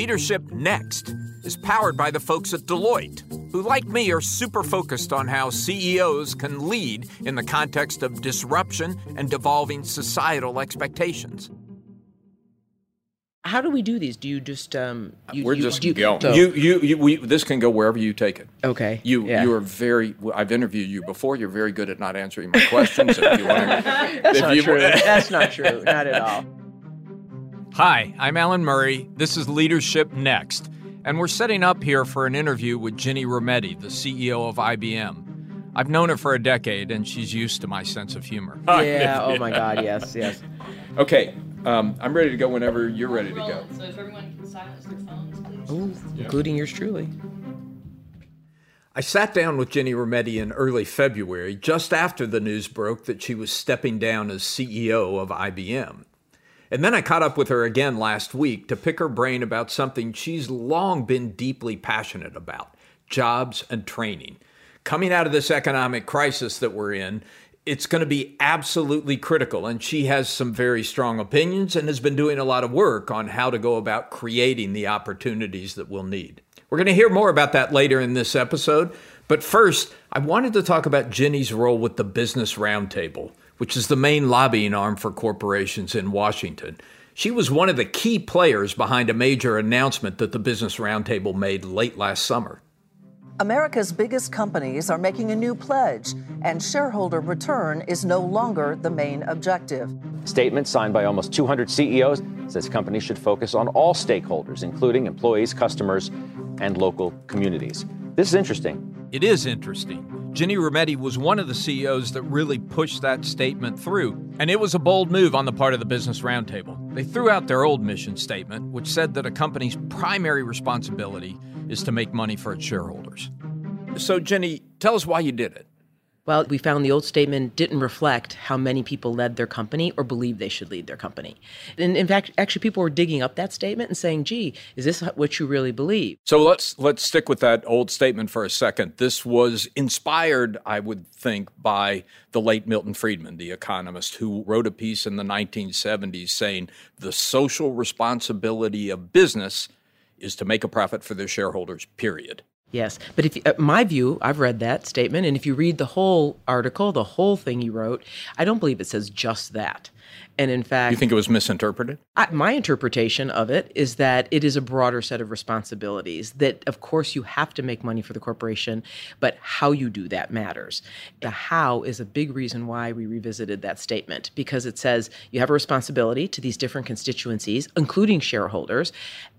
Leadership Next is powered by the folks at Deloitte, who, like me, are super focused on how CEOs can lead in the context of disruption and devolving societal expectations. How do we do these? Do you just this can go wherever you take it. Okay. You are very. I've interviewed you before. You're very good at not answering my questions. That's not true. That's not true. Not at all. Hi, I'm Alan Murray. This is Leadership Next, and we're setting up here for an interview with Ginni Rometty, the CEO of IBM. I've known her for a decade, and she's used to my sense of humor. Yeah. Oh my God. Yes. Okay. I'm ready to go whenever you're ready to go. So if everyone can silence their phones, please. Including yours truly. I sat down with Ginni Rometty in early February, just after the news broke that she was stepping down as CEO of IBM. And then I caught up with her again last week to pick her brain about something she's long been deeply passionate about, jobs and training. Coming out of this economic crisis that we're in, it's going to be absolutely critical, and she has some very strong opinions and has been doing a lot of work on how to go about creating the opportunities that we'll need. We're going to hear more about that later in this episode, but first, I wanted to talk about Ginni's role with the Business Roundtable, which is the main lobbying arm for corporations in Washington. She was one of the key players behind a major announcement that the Business Roundtable made late last summer. America's biggest companies are making a new pledge, and shareholder return is no longer the main objective. Statement signed by almost 200 CEOs says companies should focus on all stakeholders, including employees, customers, and local communities. This is interesting. It is interesting. Ginni Rometty was one of the CEOs that really pushed that statement through, and it was a bold move on the part of the Business Roundtable. They threw out their old mission statement, which said that a company's primary responsibility is to make money for its shareholders. So, Ginni, tell us why you did it. Well, we found the old statement didn't reflect how many people led their company or believed they should lead their company. And in fact, actually, people were digging up that statement and saying, gee, is this what you really believe? So let's stick with that old statement for a second. This was inspired, I would think, by the late Milton Friedman, the economist, who wrote a piece in the 1970s saying the social responsibility of business is to make a profit for their shareholders, period. Yes. But my view, I've read that statement, and if you read the whole article, the whole thing you wrote, I don't believe it says just that. And in fact— You think it was misinterpreted? My interpretation of it is that it is a broader set of responsibilities, that of course you have to make money for the corporation, but how you do that matters. The how is a big reason why we revisited that statement, because it says you have a responsibility to these different constituencies, including shareholders,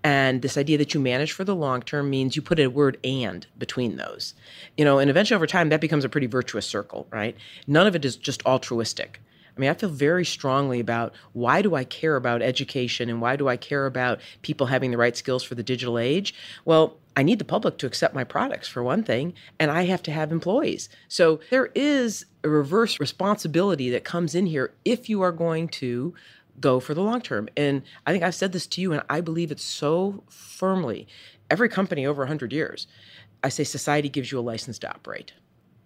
and this idea that you manage for the long term means you put a word and between those. You know, and eventually over time, that becomes a pretty virtuous circle, right? None of it is just altruistic. I mean, I feel very strongly about why do I care about education and why do I care about people having the right skills for the digital age? Well, I need the public to accept my products, for one thing, and I have to have employees. So there is a reverse responsibility that comes in here if you are going to go for the long term. And I think I've said this to you, and I believe it so firmly. Every company over 100 years, I say society gives you a license to operate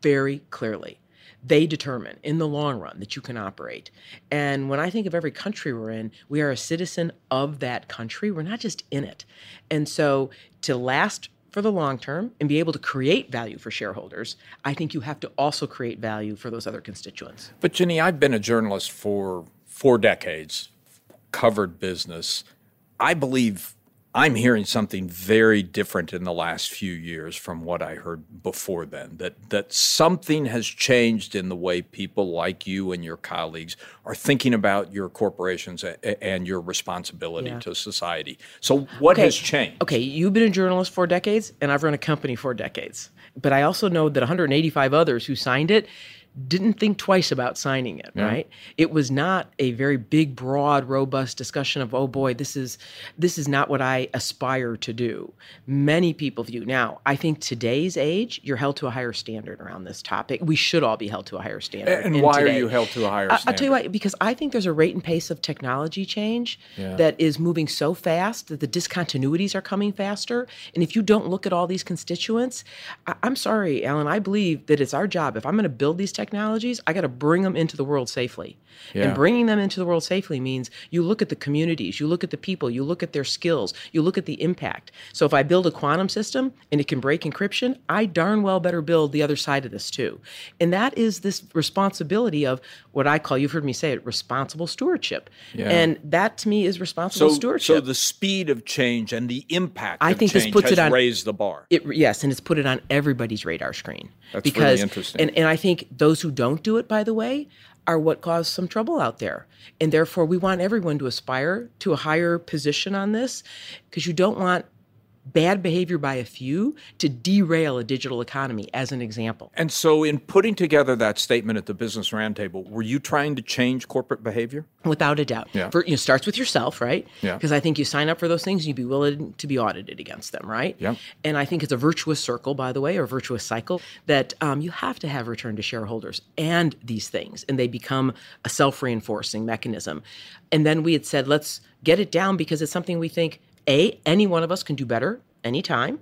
very clearly. They determine in the long run that you can operate. And when I think of every country we're in, we are a citizen of that country. We're not just in it. And so to last for the long term and be able to create value for shareholders, I think you have to also create value for those other constituents. But Ginni, I've been a journalist for 4 decades, covered business. I believe I'm hearing something very different in the last few years from what I heard before then, that something has changed in the way people like you and your colleagues are thinking about your corporations and your responsibility to society. So what has changed? Okay, you've been a journalist 4 decades, and I've run a company 4 decades. But I also know that 185 others who signed it didn't think twice about signing it, right? It was not a very big, broad, robust discussion of, oh boy, this is not what I aspire to do. Many people view. Now, I think today's age, you're held to a higher standard around this topic. We should all be held to a higher standard. And why today. Are you held to a higher standard? I'll tell you why, because I think there's a rate and pace of technology change that is moving so fast that the discontinuities are coming faster. And if you don't look at all these constituents, I'm sorry, Alan, I believe that it's our job, if I'm going to build these technologies, technologies, I got to bring them into the world safely. Yeah. And bringing them into the world safely means you look at the communities, you look at the people, you look at their skills, you look at the impact. So if I build a quantum system and it can break encryption, I darn well better build the other side of this too. And that is this responsibility of what I call, you've heard me say it, responsible stewardship. Yeah. And that to me is responsible stewardship. So the speed of change and the impact I think this puts it on, raised the bar. Yes, and it's put it on everybody's radar screen. That's really interesting. And I think those who don't do it, by the way, are what caused some trouble out there. And therefore, we want everyone to aspire to a higher position on this, because you don't want bad behavior by a few to derail a digital economy, as an example. And so in putting together that statement at the Business Roundtable, were you trying to change corporate behavior? Without a doubt. Yeah. It starts with yourself, right? Because I think you sign up for those things, you'd be willing to be audited against them, right? Yeah. And I think it's a virtuous circle, by the way, or a virtuous cycle, that you have to have return to shareholders and these things, and they become a self-reinforcing mechanism. And then we had said, let's get it down, because it's something we think, A, any one of us can do better anytime,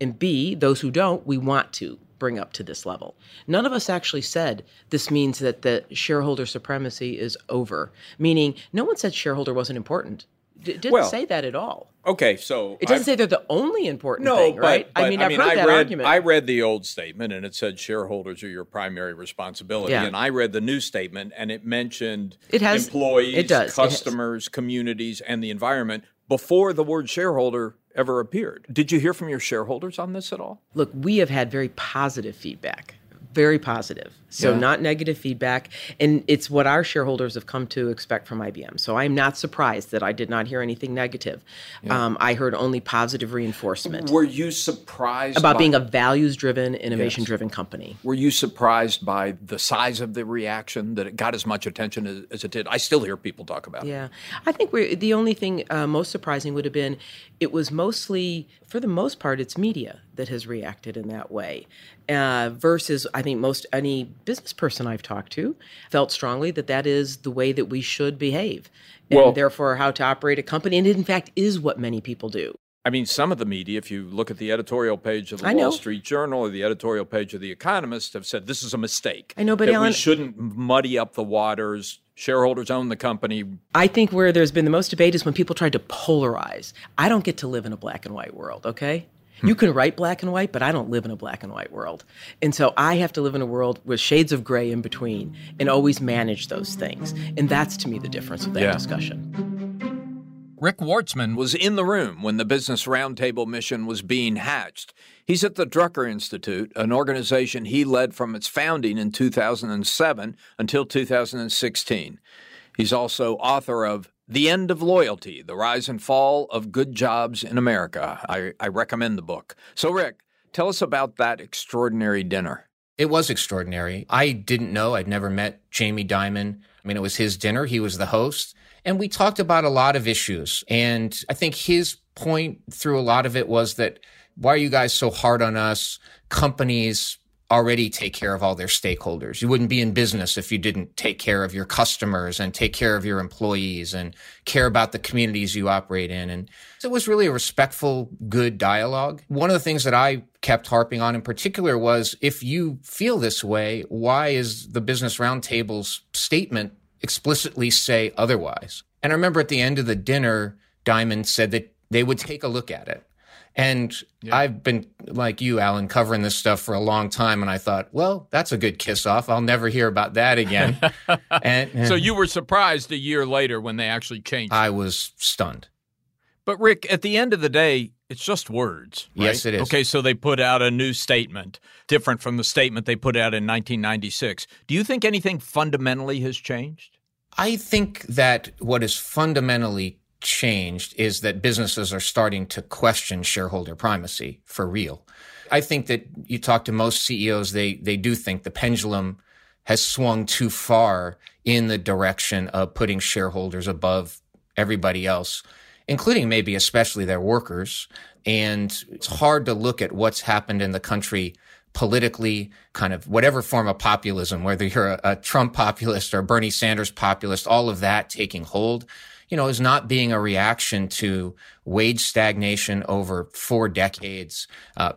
and B, those who don't, we want to bring up to this level. None of us actually said this means that the shareholder supremacy is over, meaning no one said shareholder wasn't important. Didn't say that at all. Okay, so it doesn't say they're the only important thing, right? I mean, I've heard that argument. I read the old statement, and it said shareholders are your primary responsibility. Yeah. And I read the new statement, and it mentioned employees, customers, communities, and the environment before the word shareholder ever appeared. Did you hear from your shareholders on this at all? Look, we have had very positive feedback. Very positive. So not negative feedback. And it's what our shareholders have come to expect from IBM. So I'm not surprised that I did not hear anything negative. Yeah. I heard only positive reinforcement. Were you surprised about being a values-driven, innovation-driven company? Were you surprised by the size of the reaction, that it got as much attention as it did? I still hear people talk about it. Yeah. I think the only thing most surprising would have been, it was mostly, for the most part, it's media that has reacted in that way versus I think most any business person I've talked to felt strongly that that is the way that we should behave and therefore how to operate a company. And it, in fact, is what many people do. I mean, some of the media, if you look at the editorial page of the Wall Street Journal or the editorial page of The Economist, have said this is a mistake. I know, but Alan, we shouldn't muddy up the waters. Shareholders own the company. I think where there's been the most debate is when people tried to polarize. I don't get to live in a black and white world, okay? You can write black and white, but I don't live in a black and white world. And so I have to live in a world with shades of gray in between and always manage those things. And that's, to me, the difference of that discussion. Rick Wartzman was in the room when the Business Roundtable mission was being hatched. He's at the Drucker Institute, an organization he led from its founding in 2007 until 2016. He's also author of The End of Loyalty, The Rise and Fall of Good Jobs in America. I recommend the book. So, Rick, tell us about that extraordinary dinner. It was extraordinary. I didn't know. I'd never met Jamie Dimon. I mean, it was his dinner. He was the host. And we talked about a lot of issues. And I think his point through a lot of it was that, why are you guys so hard on us? Companies already take care of all their stakeholders. You wouldn't be in business if you didn't take care of your customers and take care of your employees and care about the communities you operate in. And so it was really a respectful, good dialogue. One of the things that I kept harping on in particular was, if you feel this way, why is the Business Roundtable's statement explicitly say otherwise? And I remember at the end of the dinner, Dimon said that they would take a look at it. And I've been, like you, Alan, covering this stuff for a long time. And I thought, well, that's a good kiss-off. I'll never hear about that again. So you were surprised a year later when they actually changed it? I was stunned. But, Rick, at the end of the day, it's just words, right? Yes, it is. Okay, so they put out a new statement, different from the statement they put out in 1996. Do you think anything fundamentally has changed? I think that what is fundamentally changed is that businesses are starting to question shareholder primacy for real. I think that you talk to most CEOs, they do think the pendulum has swung too far in the direction of putting shareholders above everybody else, including maybe especially their workers. And it's hard to look at what's happened in the country politically, kind of whatever form of populism, whether you're a Trump populist or Bernie Sanders populist, all of that taking hold, you know, is not being a reaction to wage stagnation over 4 decades,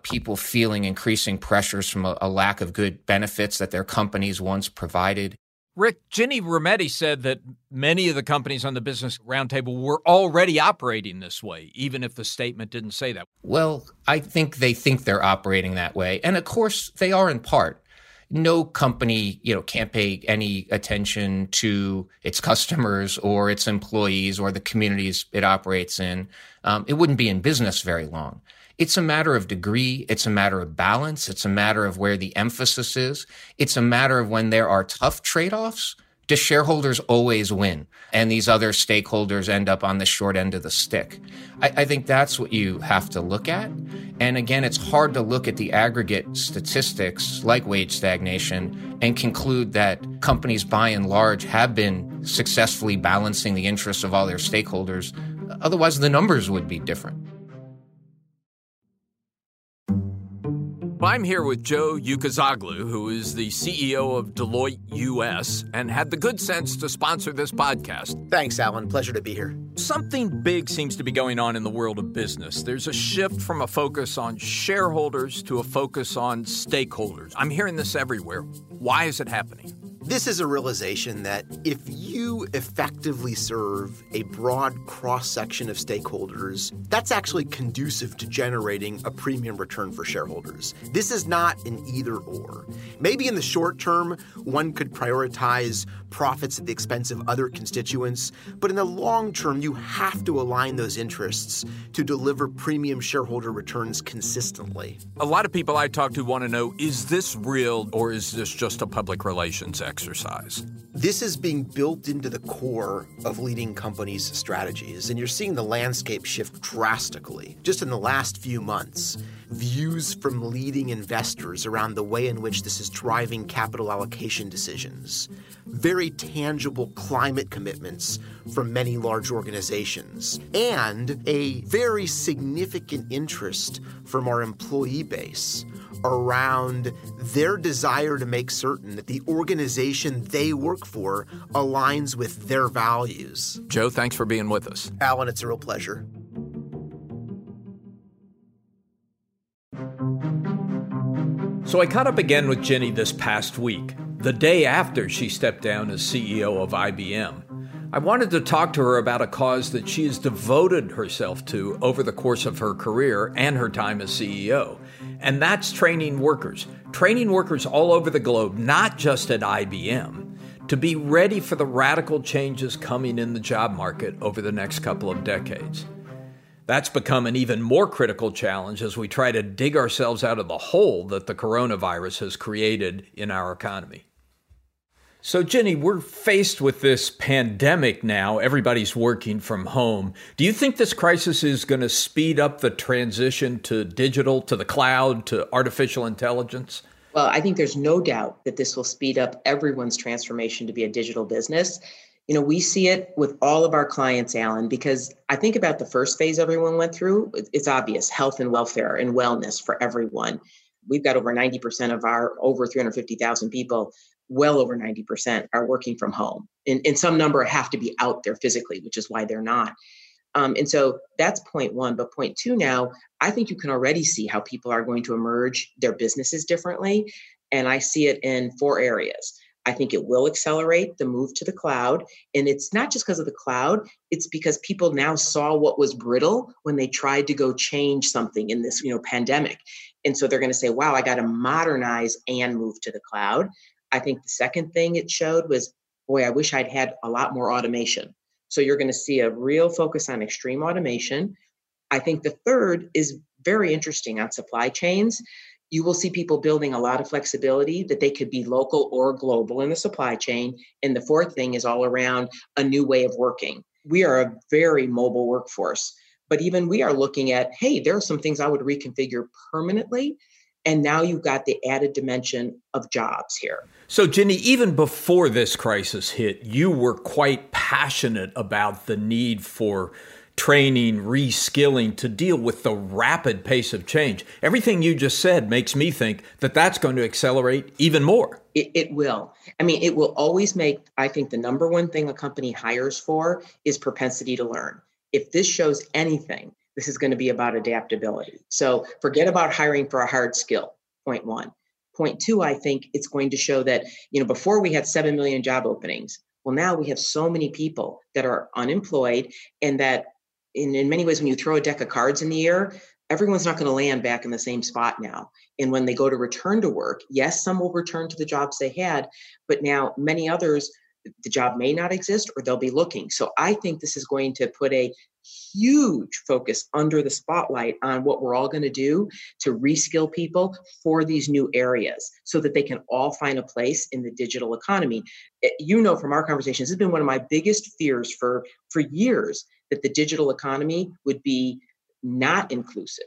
people feeling increasing pressures from a lack of good benefits that their companies once provided. Rick, Ginni Rometty said that many of the companies on the Business Roundtable were already operating this way, even if the statement didn't say that. Well, I think they think they're operating that way. And of course, they are in part. No company, you know, can't pay any attention to its customers or its employees or the communities it operates in. It wouldn't be in business very long. It's a matter of degree. It's a matter of balance. It's a matter of where the emphasis is. It's a matter of when there are tough trade-offs, do shareholders always win? And these other stakeholders end up on the short end of the stick. I think that's what you have to look at. And again, it's hard to look at the aggregate statistics like wage stagnation and conclude that companies by and large have been successfully balancing the interests of all their stakeholders. Otherwise, the numbers would be different. I'm here with Joe Yukazoglu, who is the CEO of Deloitte US and had the good sense to sponsor this podcast. Thanks, Alan. Pleasure to be here. Something big seems to be going on in the world of business. There's a shift from a focus on shareholders to a focus on stakeholders. I'm hearing this everywhere. Why is it happening? This is a realization that if you effectively serve a broad cross-section of stakeholders, that's actually conducive to generating a premium return for shareholders. This is not an either-or. Maybe in the short term, one could prioritize profits at the expense of other constituents, but in the long term, you have to align those interests to deliver premium shareholder returns consistently. A lot of people I talk to want to know, is this real or is this just a public relations exercise? This is being built into the core of leading companies' strategies, and you're seeing the landscape shift drastically. Just in the last few months, views from leading investors around the way in which this is driving capital allocation decisions, very tangible climate commitments from many large organizations, and a very significant interest from our employee base around their desire to make certain that the organization they work for aligns with their values. Joe, thanks for being with us. Alan, it's a real pleasure. So I caught up again with Ginni this past week, the day after she stepped down as CEO of IBM. I wanted to talk to her about a cause that she has devoted herself to over the course of her career and her time as CEO, and that's training workers all over the globe, not just at IBM, to be ready for the radical changes coming in the job market over the next couple of decades. That's become an even more critical challenge as we try to dig ourselves out of the hole that the coronavirus has created in our economy. So, Ginni, we're faced with this pandemic now. Everybody's working from home. Do you think this crisis is going to speed up the transition to digital, to the cloud, to artificial intelligence? Well, I think there's no doubt that this will speed up everyone's transformation to be a digital business. You know, we see it with all of our clients, Alan, because I think about the first phase everyone went through. It's obvious, health and welfare and wellness for everyone. We've got over 90% of our over 350,000 people, well over 90% are working from home. And some number have to be out there physically, which is why they're not. And so that's point one. But point two now, I think you can already see how people are going to emerge their businesses differently. And I see it in 4 areas. I think it will accelerate the move to the cloud. And it's not just because of the cloud. It's because people now saw what was brittle when they tried to go change something in this, pandemic. And so they're going to say, wow, I got to modernize and move to the cloud. I think the second thing it showed was, boy, I wish I'd had a lot more automation. So you're going to see a real focus on extreme automation. I think the third is very interesting on supply chains. You will see people building a lot of flexibility that they could be local or global in the supply chain. And the fourth thing is all around a new way of working. We are a very mobile workforce, but even we are looking at, hey, there are some things I would reconfigure permanently. And now you've got the added dimension of jobs here. So, Ginni, even before this crisis hit, you were quite passionate about the need for training, reskilling to deal with the rapid pace of change. Everything you just said makes me think that that's going to accelerate even more. It will. I mean, it will always make, I think the number one thing a company hires for is propensity to learn. If this shows anything, this is going to be about adaptability. So forget about hiring for a hard skill, point one. Point two, I think it's going to show that, before we had 7 million job openings, well, now we have so many people that are unemployed, and that in many ways, when you throw a deck of cards in the air, everyone's not going to land back in the same spot now. And when they go to return to work, yes, some will return to the jobs they had, but now many others, the job may not exist or they'll be looking. So I think this is going to put a huge focus under the spotlight on what we're all going to do to reskill people for these new areas so that they can all find a place in the digital economy. From our conversations, it's been one of my biggest fears for years that the digital economy would be not inclusive.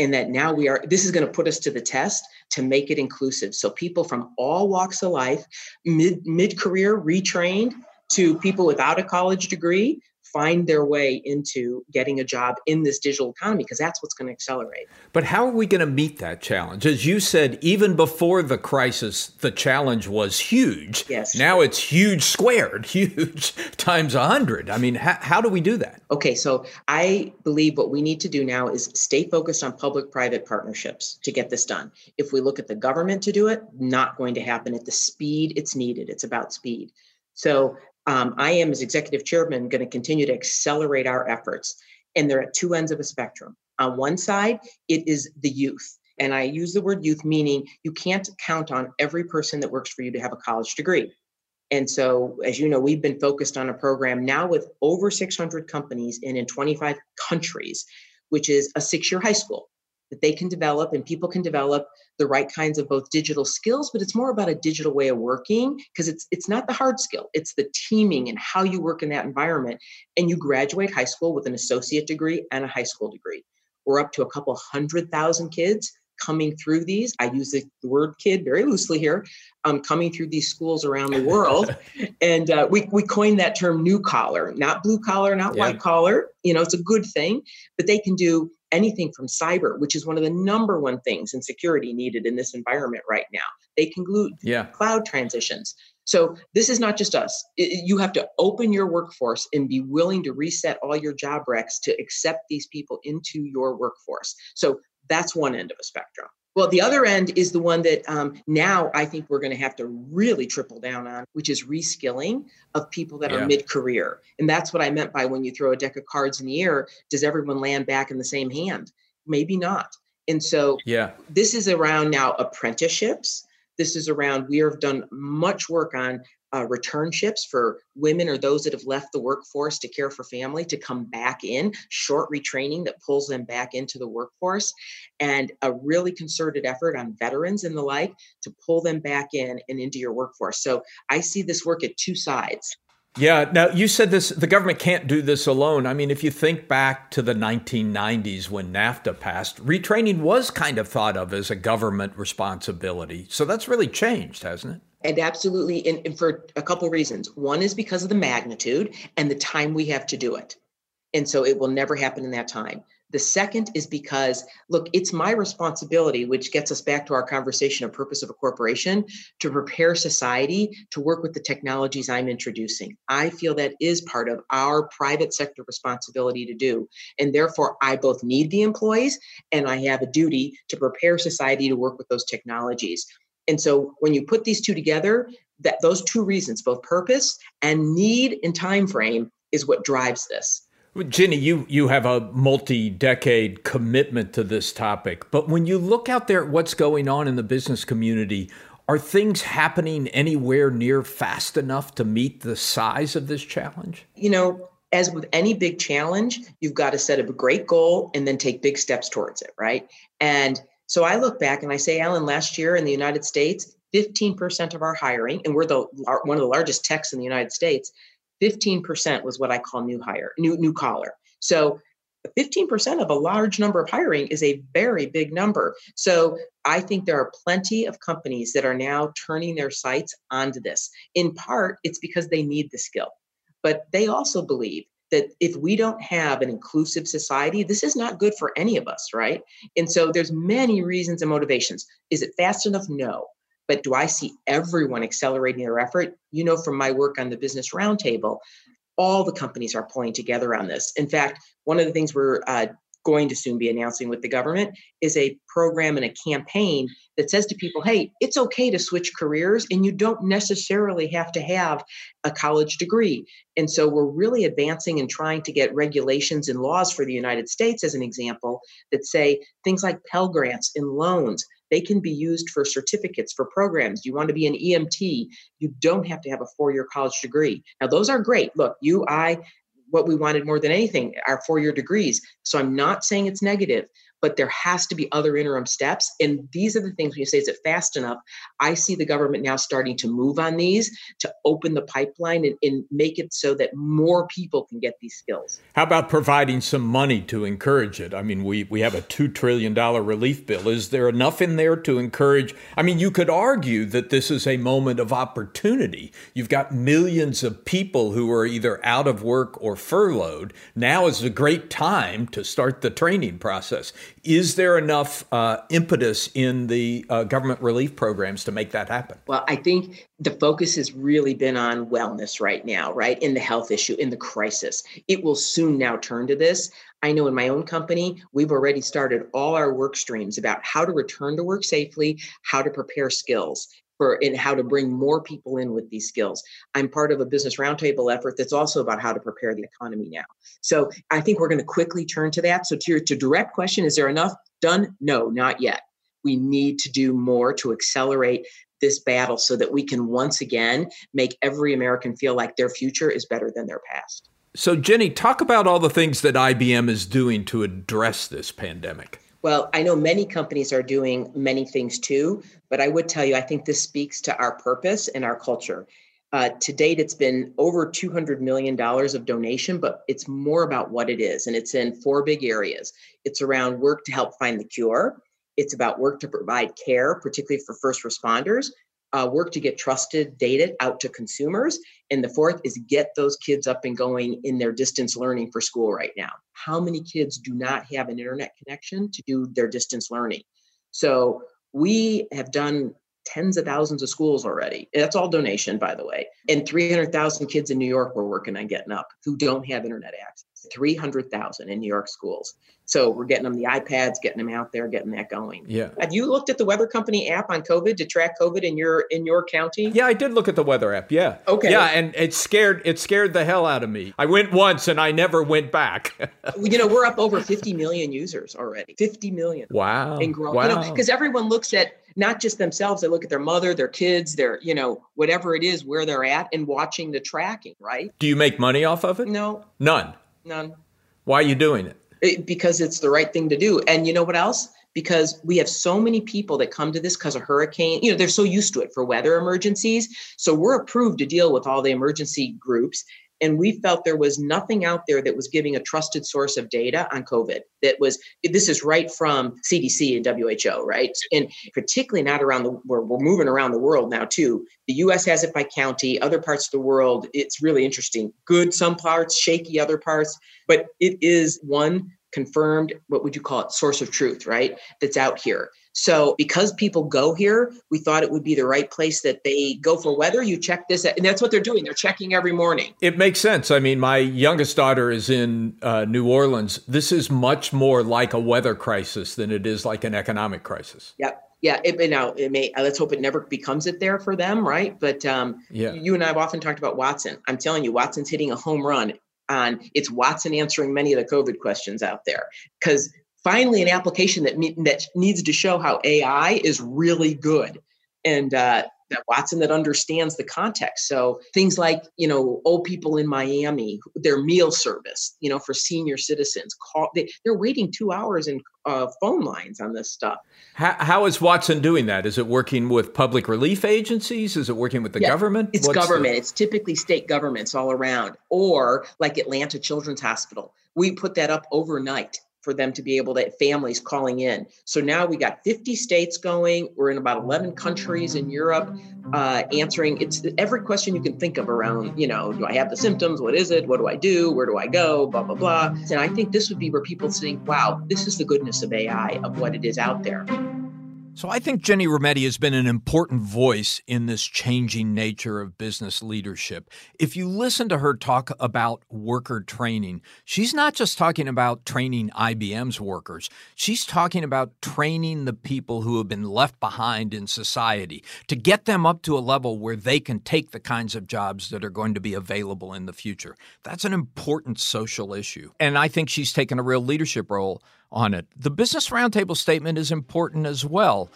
And that now this is going to put us to the test to make it inclusive. So people from all walks of life, mid-career retrained to people without a college degree, find their way into getting a job in this digital economy, because that's what's going to accelerate. But how are we going to meet that challenge? As you said, even before the crisis, the challenge was huge. Yes. Now it's huge squared, huge times 100. I mean, how do we do that? Okay, so I believe what we need to do now is stay focused on public-private partnerships to get this done. If we look at the government to do it, not going to happen at the speed it's needed. It's about speed. So I am, as executive chairman, going to continue to accelerate our efforts. And they're at two ends of a spectrum. On one side, it is the youth. And I use the word youth, meaning you can't count on every person that works for you to have a college degree. And so, as you know, we've been focused on a program now with over 600 companies and in 25 countries, which is a 6-year high school that they can develop, and people can develop the right kinds of both digital skills, but it's more about a digital way of working, because it's not the hard skill, it's the teaming and how you work in that environment. And you graduate high school with an associate degree and a high school degree. We're up to 200,000 kids coming through these. I use the word kid very loosely here, coming through these schools around the world. And we coined that term new collar, not blue collar, not white collar. It's a good thing, but they can do anything from cyber, which is one of the number one things in security needed in this environment right now. They can glue cloud transitions. So this is not just us. You have to open your workforce and be willing to reset all your job recs to accept these people into your workforce. So that's one end of a spectrum. Well, the other end is the one that now I think we're going to have to really triple down on, which is reskilling of people that are mid-career. And that's what I meant by when you throw a deck of cards in the air, does everyone land back in the same hand? Maybe not. And so this is around now apprenticeships. This is around, we have done much work on returnships for women or those that have left the workforce to care for family to come back in, short retraining that pulls them back into the workforce, and a really concerted effort on veterans and the like to pull them back in and into your workforce. So I see this work at two sides. Yeah. Now, you said this, the government can't do this alone. I mean, if you think back to the 1990s when NAFTA passed, retraining was kind of thought of as a government responsibility. So that's really changed, hasn't it? And absolutely, and for a couple reasons. One is because of the magnitude and the time we have to do it. And so it will never happen in that time. The second is because, look, it's my responsibility, which gets us back to our conversation of purpose of a corporation, to prepare society to work with the technologies I'm introducing. I feel that is part of our private sector responsibility to do. And therefore, I both need the employees and I have a duty to prepare society to work with those technologies. And so when you put these two together, that those two reasons, both purpose and need and time frame, is what drives this. Ginni, you have a multi-decade commitment to this topic. But when you look out there at what's going on in the business community, are things happening anywhere near fast enough to meet the size of this challenge? As with any big challenge, you've got to set a great goal and then take big steps towards it, right? And so I look back and I say, Alan, last year in the United States, 15% of our hiring, and we're one of the largest techs in the United States, 15% was what I call new collar. So 15% of a large number of hiring is a very big number. So I think there are plenty of companies that are now turning their sights onto this. In part, it's because they need the skill, but they also believe that if we don't have an inclusive society, this is not good for any of us, right? And so there's many reasons and motivations. Is it fast enough? No. But do I see everyone accelerating their effort? You know, from my work on the Business Roundtable, all the companies are pulling together on this. In fact, one of the things we're going to soon be announcing with the government is a program and a campaign that says to people, hey, it's okay to switch careers and you don't necessarily have to have a college degree. And so we're really advancing and trying to get regulations and laws for the United States, as an example, that say things like Pell Grants and loans, they can be used for certificates, for programs. You want to be an EMT, you don't have to have a four-year college degree. Now, those are great. Look, what we wanted more than anything are four-year degrees. So I'm not saying it's negative, but there has to be other interim steps. And these are the things when you say, is it fast enough? I see the government now starting to move on these to open the pipeline and make it so that more people can get these skills. How about providing some money to encourage it? I mean, we have a $2 trillion relief bill. Is there enough in there to encourage? I mean, you could argue that this is a moment of opportunity. You've got millions of people who are either out of work or furloughed. Now is a great time to start the training process. Is there enough impetus in the government relief programs to make that happen? Well, I think the focus has really been on wellness right now, right? In the health issue, in the crisis. It will soon now turn to this. I know in my own company, we've already started all our work streams about how to return to work safely, how to prepare skills and how to bring more people in with these skills. I'm part of a Business Roundtable effort that's also about how to prepare the economy now. So I think we're going to quickly turn to that. So to your direct question, is there enough done? No, not yet. We need to do more to accelerate this battle so that we can once again make every American feel like their future is better than their past. So Ginni, talk about all the things that IBM is doing to address this pandemic. Well, I know many companies are doing many things too, but I would tell you, I think this speaks to our purpose and our culture. To date, it's been over $200 million of donation, but it's more about what it is. And it's in four big areas. It's around work to help find the cure. It's about work to provide care, particularly for first responders, work to get trusted data out to consumers. And the fourth is get those kids up and going in their distance learning for school right now. How many kids do not have an internet connection to do their distance learning? So we have done tens of thousands of schools already. That's all donation, by the way. And 300,000 kids in New York were working on getting up who don't have internet access. 300,000 in New York schools. So we're getting them the iPads, getting them out there, getting that going. Yeah. Have you looked at the Weather Company app on COVID to track COVID in your county? Yeah, I did look at the weather app. Yeah. Okay. Yeah, and it scared the hell out of me. I went once and I never went back. We're up over 50 million users already. 50 million. Wow. And growing. Wow. Because everyone looks at not just themselves, they look at their mother, their kids, their, whatever it is, where they're at and watching the tracking, right? Do you make money off of it? No. None. Why are you doing it? Because it's the right thing to do. And you know what else? Because we have so many people that come to this because of hurricane. They're so used to it for weather emergencies. So we're approved to deal with all the emergency groups. And we felt there was nothing out there that was giving a trusted source of data on COVID. This is right from CDC and WHO, right? And particularly not around we're moving around the world now too. The US has it by county, other parts of the world, it's really interesting. Good some parts, shaky other parts, but it is one confirmed, what would you call it, source of truth, right? That's out here. So because people go here, we thought it would be the right place that they go for weather. You check this out. And that's what they're doing. They're checking every morning. It makes sense. I mean, my youngest daughter is in New Orleans. This is much more like a weather crisis than it is like an economic crisis. Yep. Yeah. Let's hope it never becomes it there for them. Right. But You and I have often talked about Watson. I'm telling you, Watson's hitting a home run. It's Watson answering many of the COVID questions out there, because finally an application that needs to show how AI is really good, and that Watson that understands the context. So things like old people in Miami, their meal service, for senior citizens, they're waiting 2 hours in phone lines on this stuff. How is Watson doing that? Is it working with public relief agencies? Is it working with the government? It's government. It's typically state governments all around, or like Atlanta Children's Hospital. We put that up overnight for them to be able to families calling in. So now we got 50 states going. We're in about 11 countries in Europe answering. It's every question you can think of around, do I have the symptoms? What is it? What do I do? Where do I go? Blah, blah, blah. And I think this would be where people think, wow, this is the goodness of AI, of what it is out there. So I think Ginni Rometty has been an important voice in this changing nature of business leadership. If you listen to her talk about worker training, she's not just talking about training IBM's workers. She's talking about training the people who have been left behind in society to get them up to a level where they can take the kinds of jobs that are going to be available in the future. That's an important social issue. And I think she's taken a real leadership role on it. The Business Roundtable statement is important as well.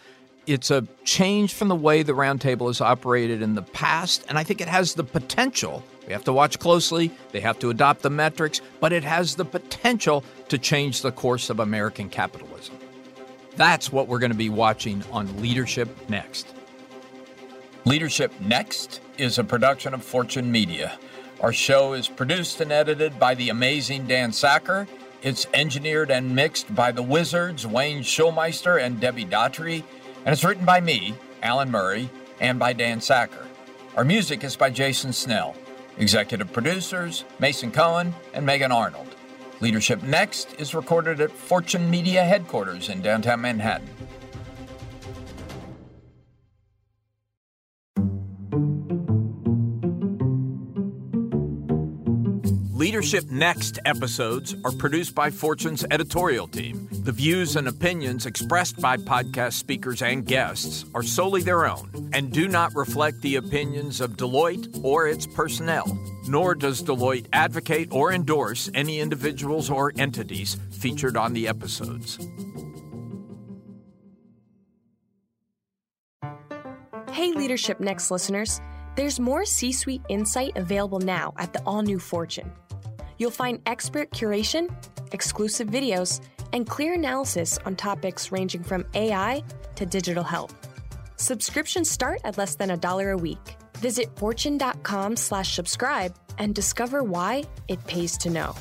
It's a change from the way the Roundtable has operated in the past, and I think it has the potential. We have to watch closely. They have to adopt the metrics, but it has the potential to change the course of American capitalism. That's what we're going to be watching on Leadership Next. Leadership Next is a production of Fortune Media. Our show is produced and edited by the amazing Dan Sacker. It's engineered and mixed by the wizards Wayne Schulmeister and Debbie Daughtry, and it's written by me, Alan Murray, and by Dan Sacker. Our music is by Jason Snell. Executive producers Mason Cohen and Megan Arnold. Leadership Next is recorded at Fortune Media headquarters in downtown Manhattan. Leadership Next episodes are produced by Fortune's editorial team. The views and opinions expressed by podcast speakers and guests are solely their own and do not reflect the opinions of Deloitte or its personnel, nor does Deloitte advocate or endorse any individuals or entities featured on the episodes. Hey, Leadership Next listeners. There's more C-suite insight available now at the all-new Fortune. You'll find expert curation, exclusive videos, and clear analysis on topics ranging from AI to digital health. Subscriptions start at less than $1 a week. Visit fortune.com/subscribe and discover why it pays to know.